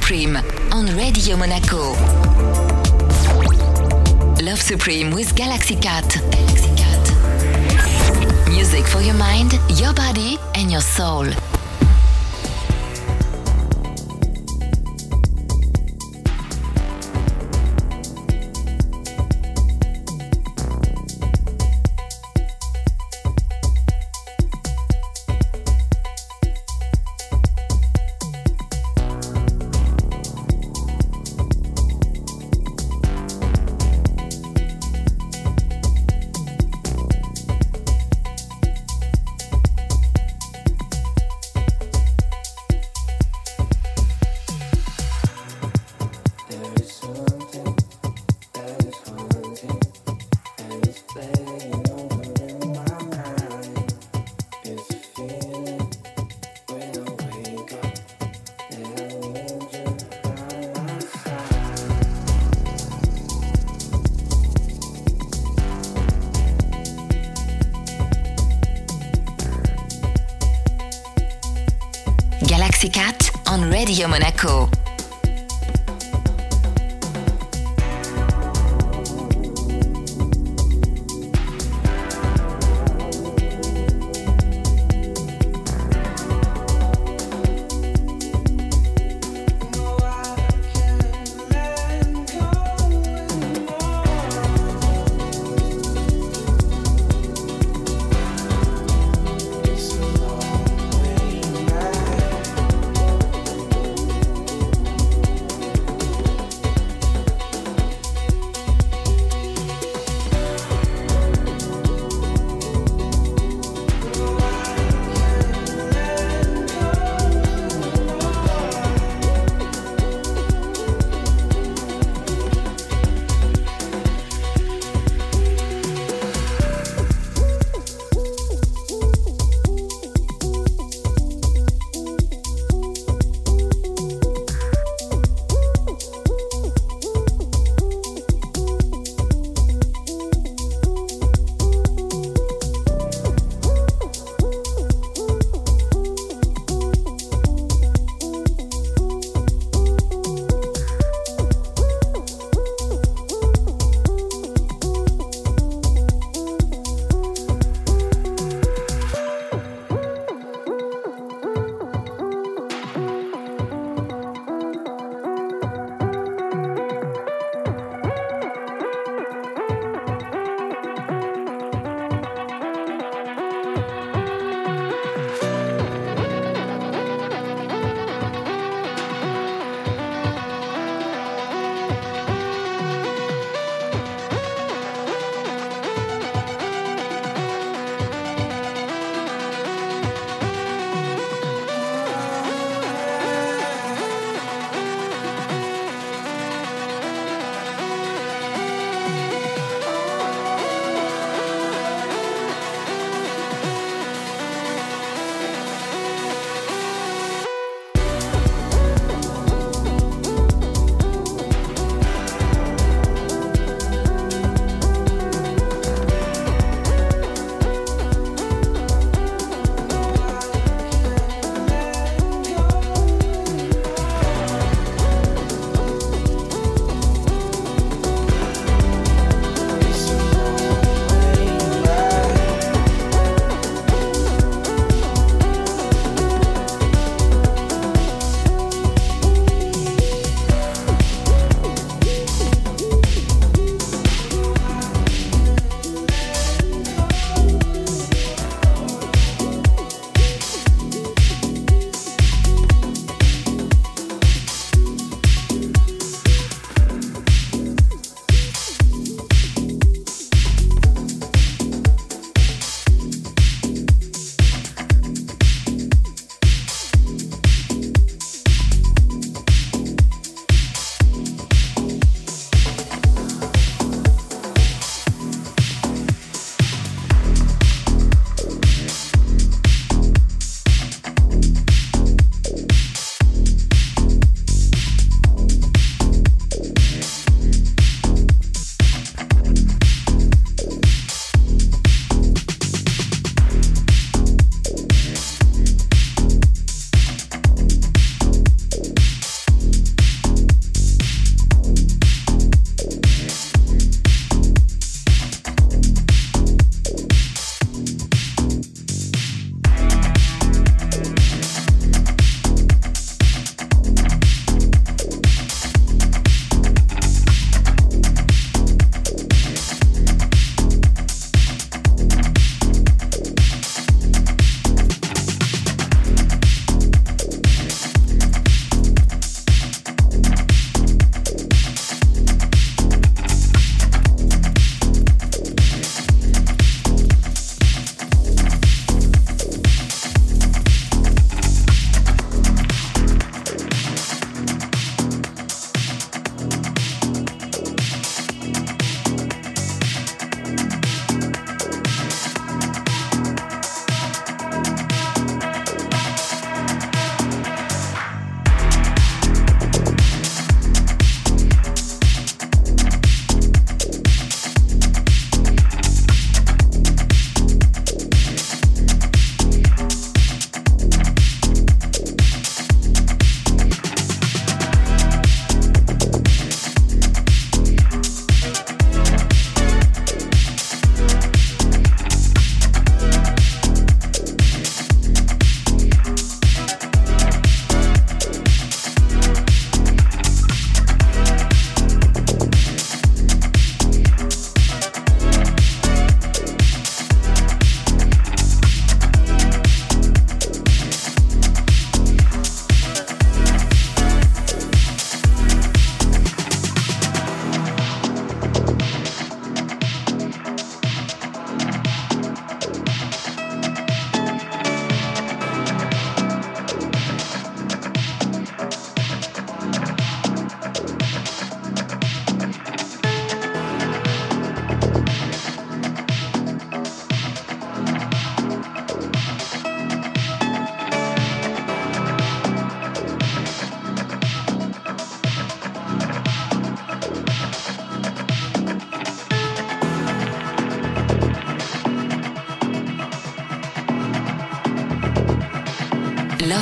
Supreme on Radio Monaco. Love Supreme with Galaxy Cat. Music for your mind, your body and your soul. Cat on Radio Monaco.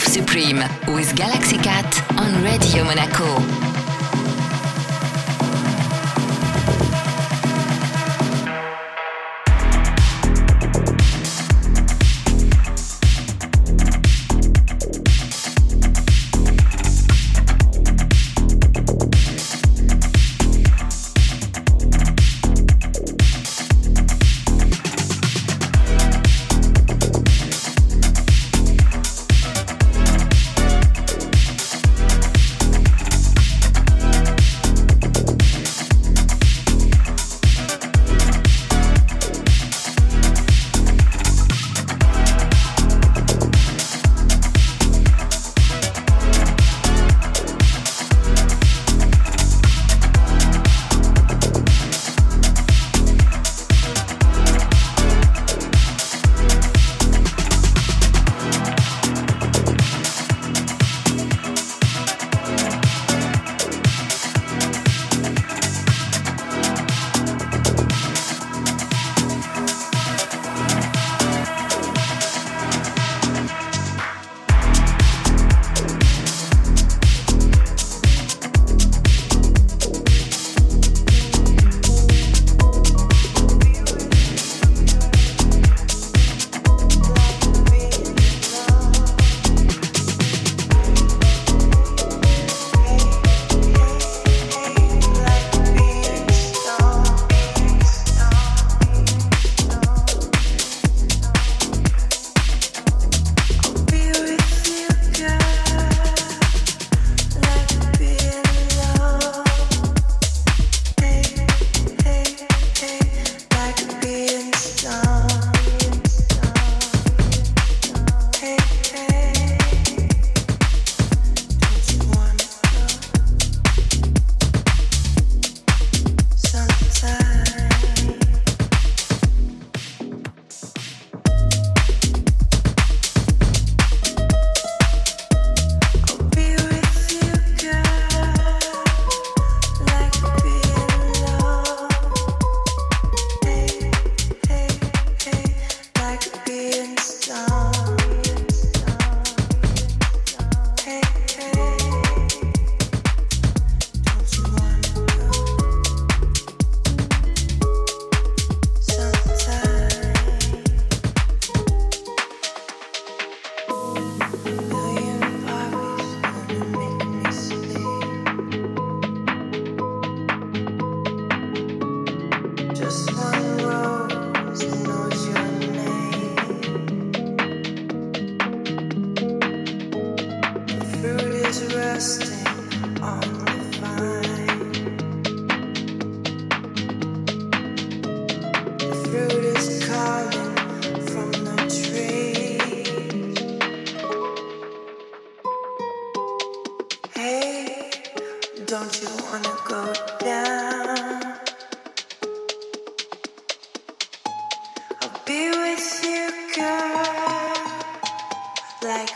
Love Supreme with Galaxy Cat on Radio Monaco. Right.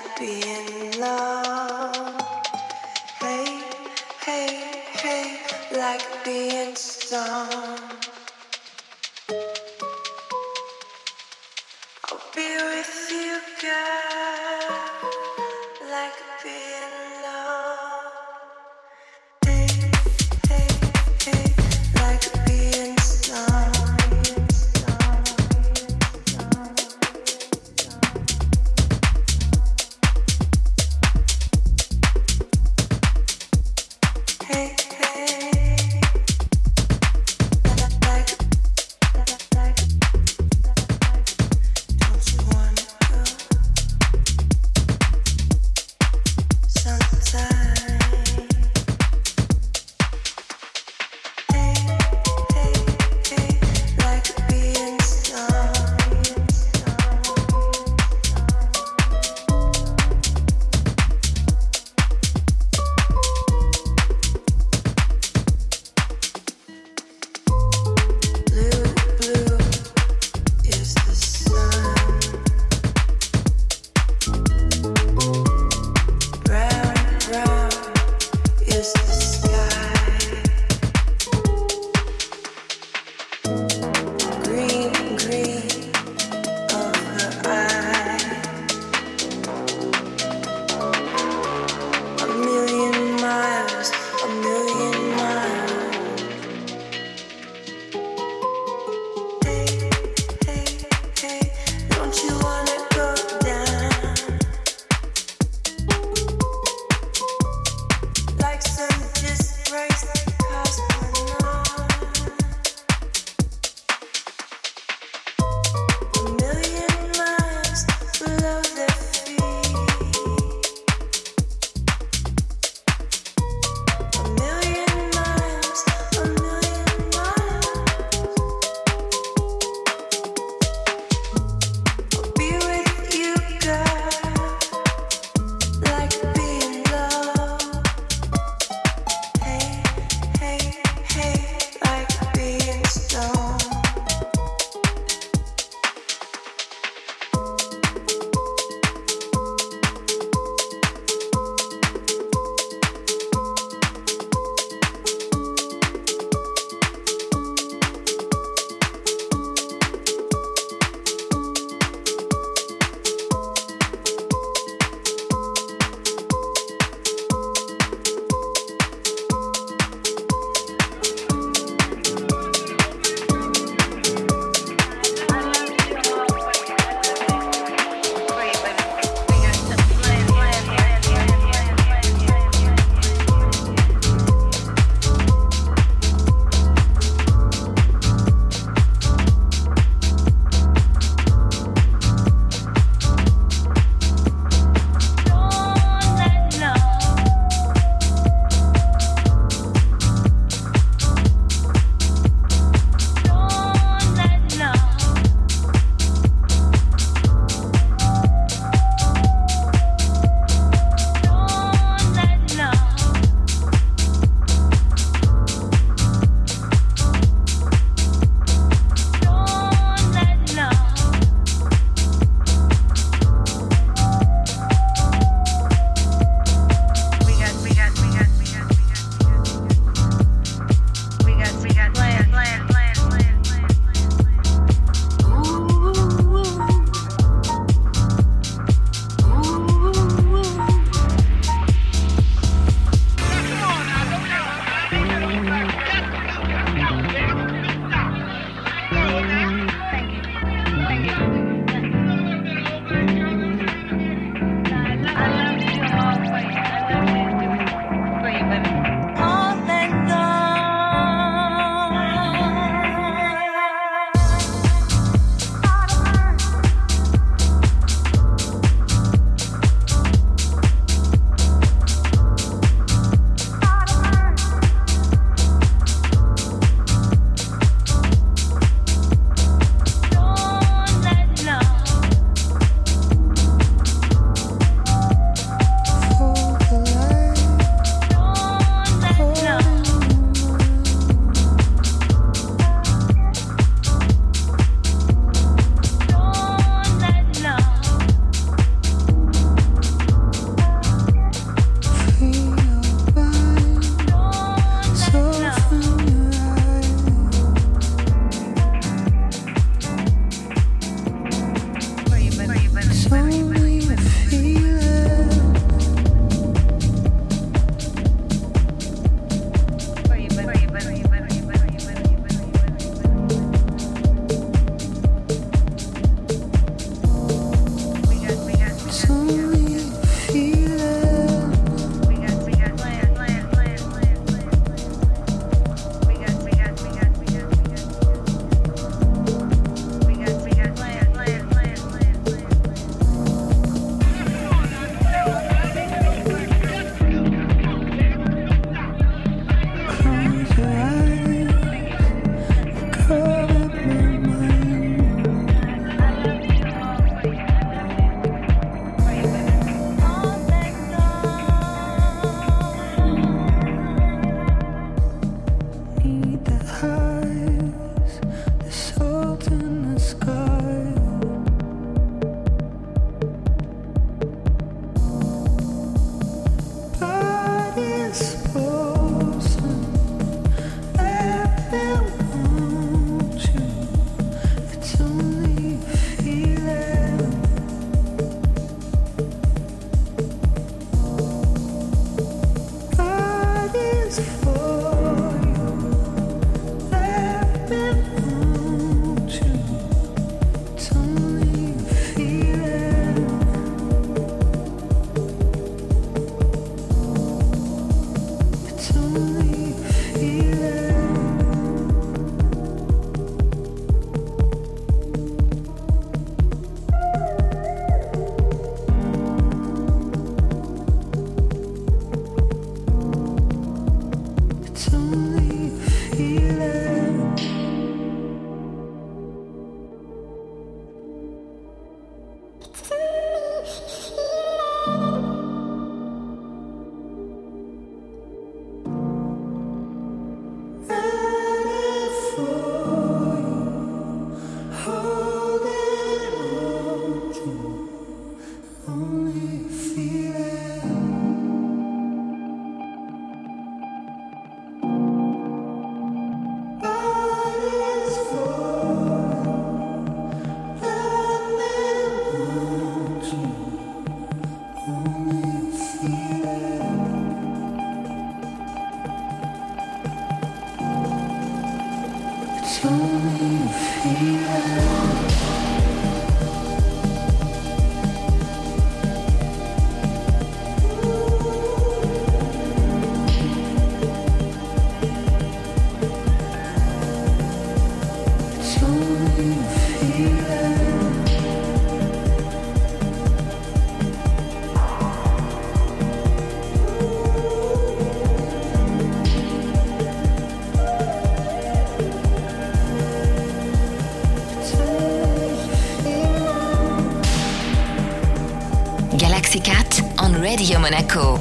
Galaxy Cat on Radio Monaco.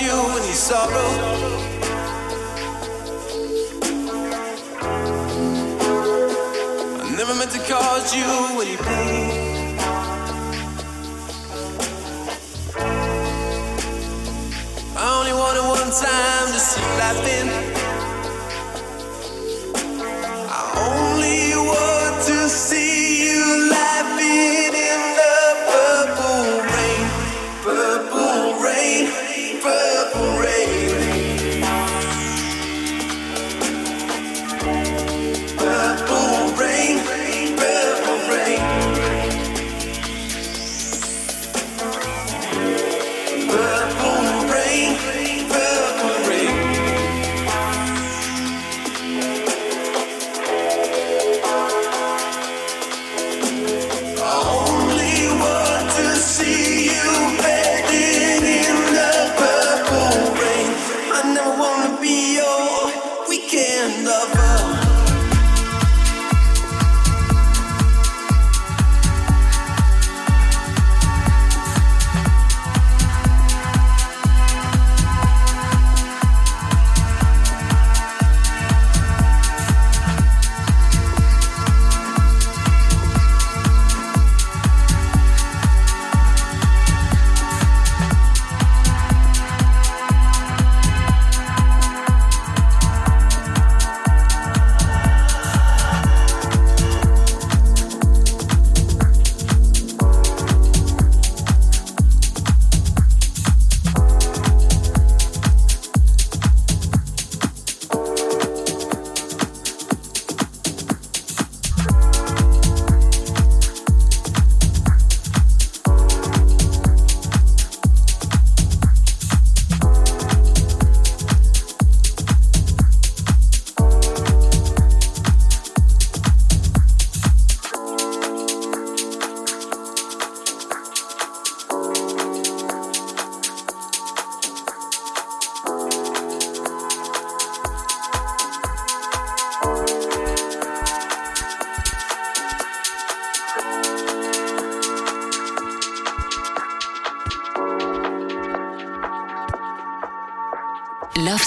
You and your sorrow, I never meant to cause you any pain. I only wanted one time to see you laughing. I only want to see you laughing in the purple rain. Purple rain, purple rain, purple rain, purple rain, purple rain.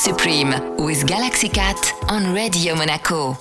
Supreme with Galaxy Cat on Radio Monaco.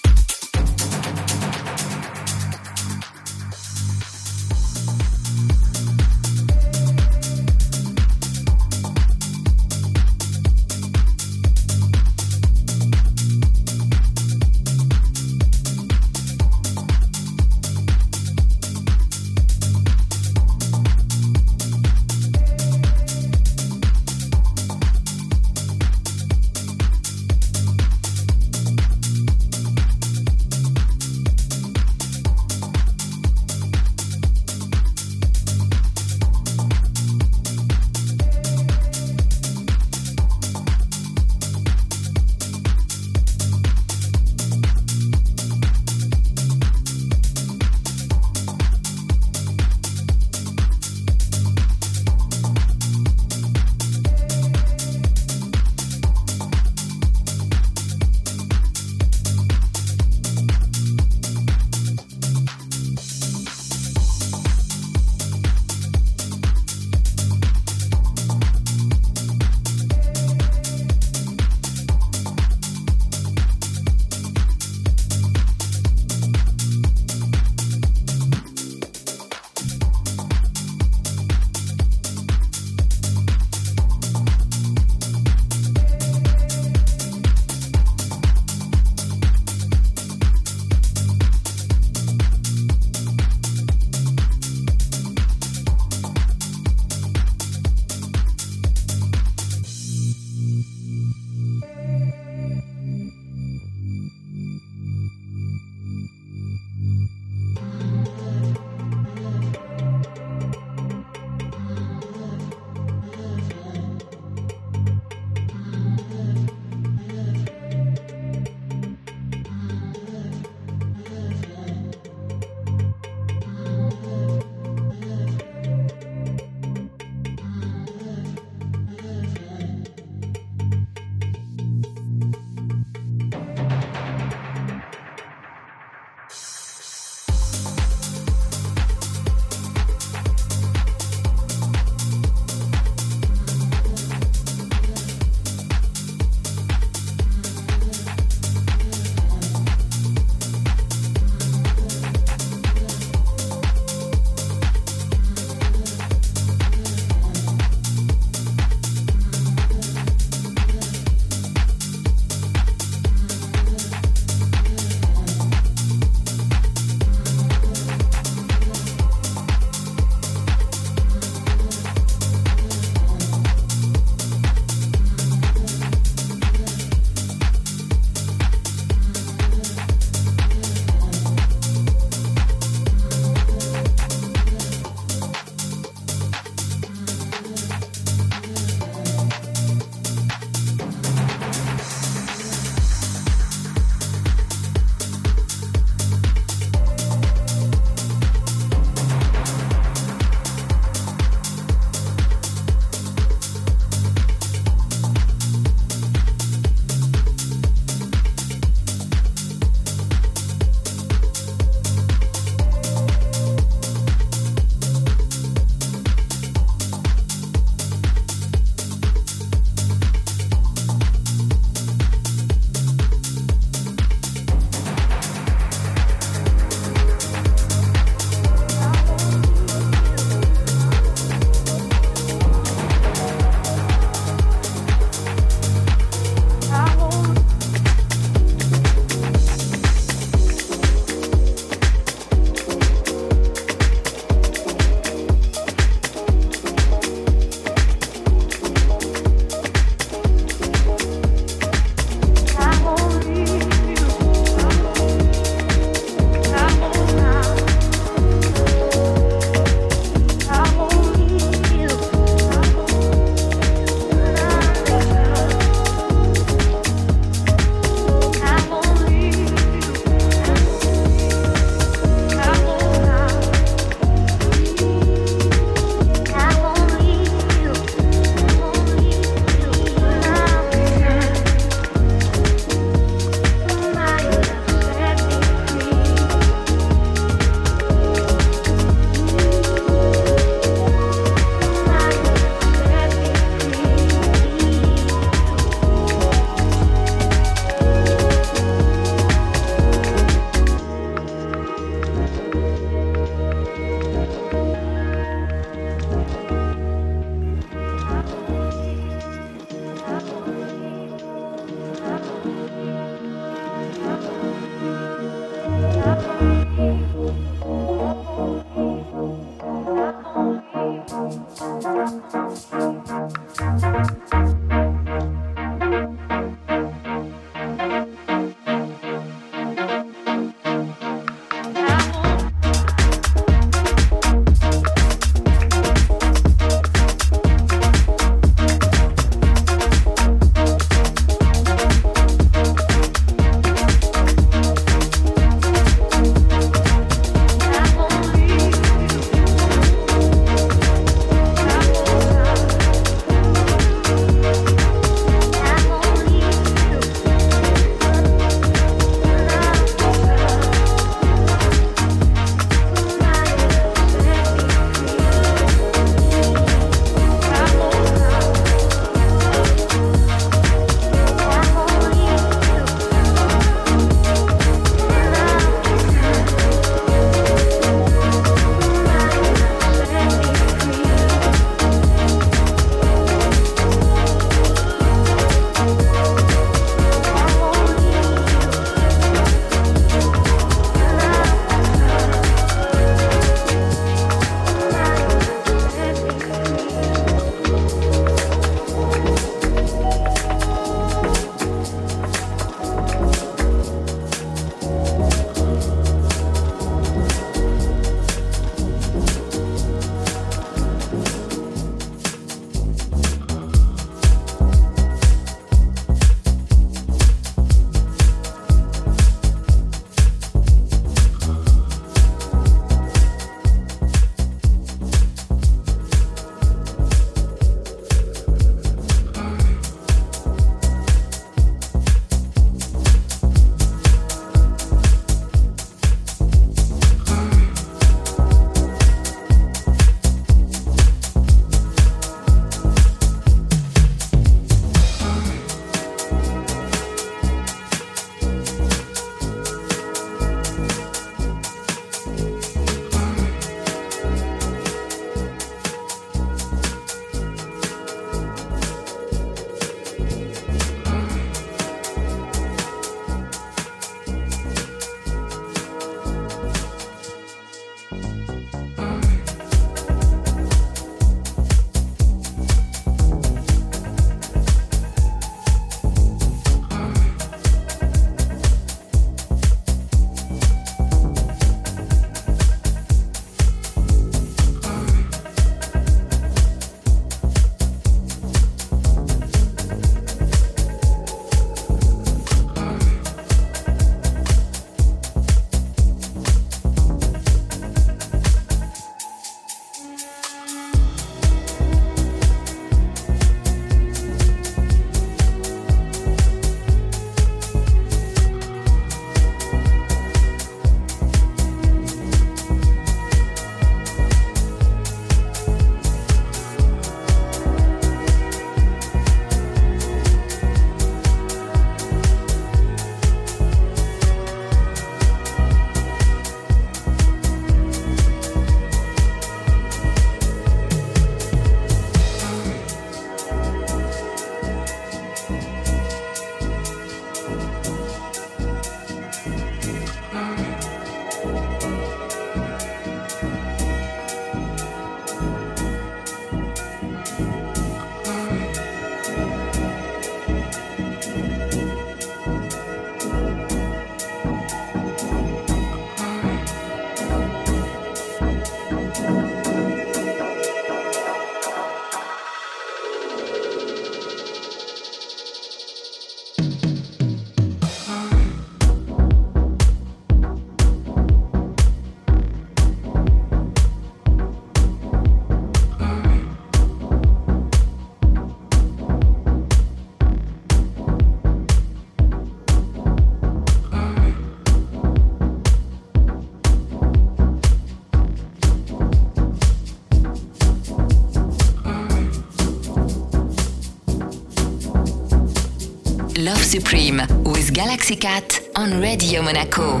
Love Supreme with Galaxy Cat on Radio Monaco.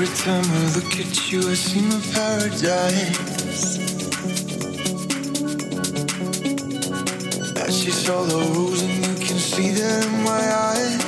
Every time I look at you, I see my paradise. I see all the rules and you can see them in my eyes.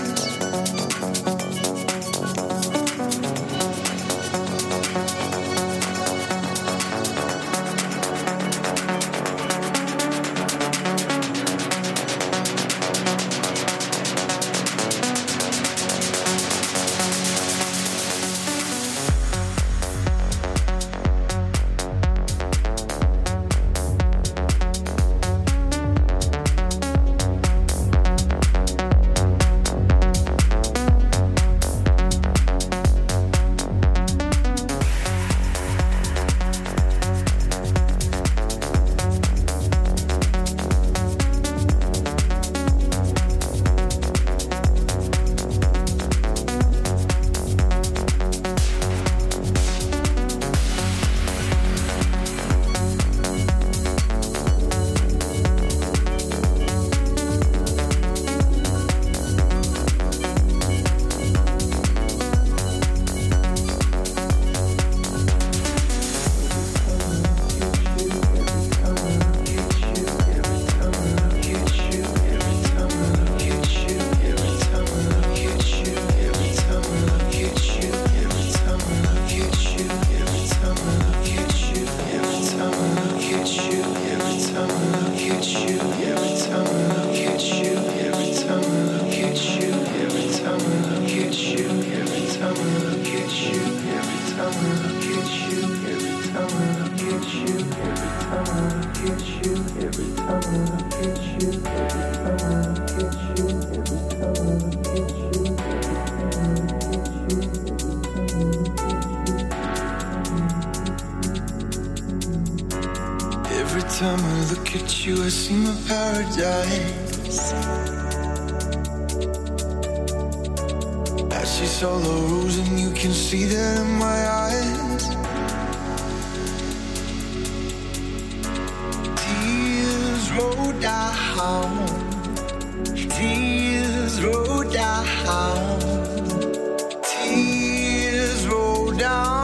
I see my paradise. I see all the rules and you can see them in my eyes. Tears roll down, tears roll down, tears roll down.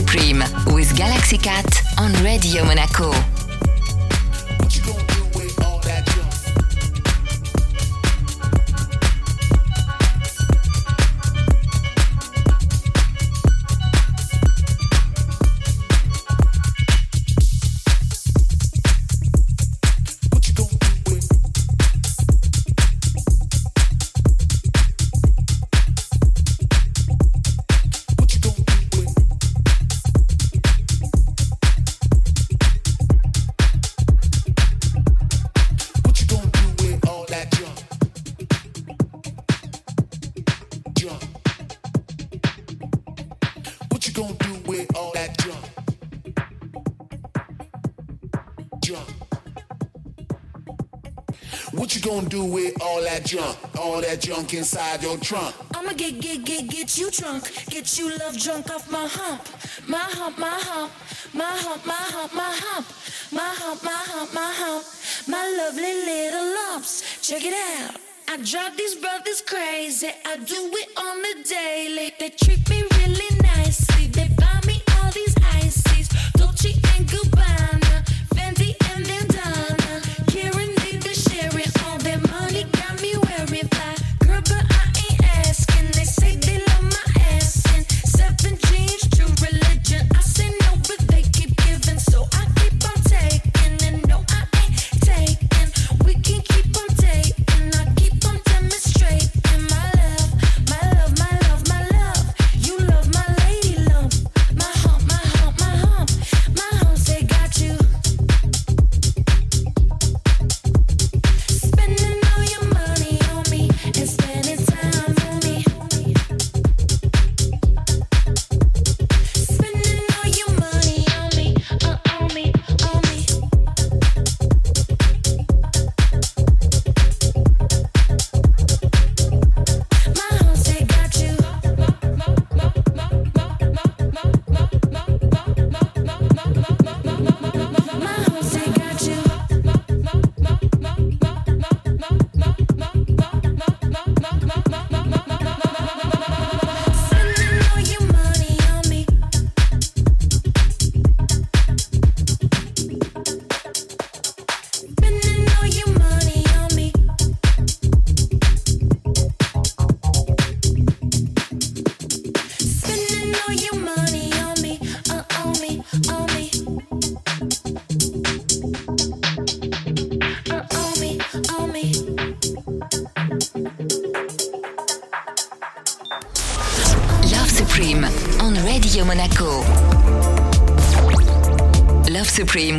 Supreme with Galaxy Cat on Radio Monaco. drum? What you gonna do with all that drum? Drum. What you gonna do with all that junk? All that junk inside your trunk? I'ma get you drunk. Get you love drunk off my hump. My hump, my hump. My hump, my hump, my hump. My hump, my hump, my hump. My lovely little lumps. Check it out. I drive these brothers crazy. I do it on the daily. They treat me really nicely. They buy me all these ices. Dolce and Gabbana, Fendi and then Donna. Karen need the sharing. All their money got me wearing fly. Girl, but I ain't asking. They say they love my ass. And 7 jeans, true religion. I say no, but they keep giving. So I keep on taking. And no, I ain't taking. We can keep on taking.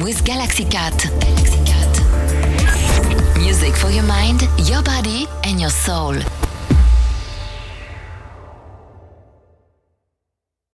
With Galaxy Cat. Galaxy Cat. Music for your mind, your body and your soul.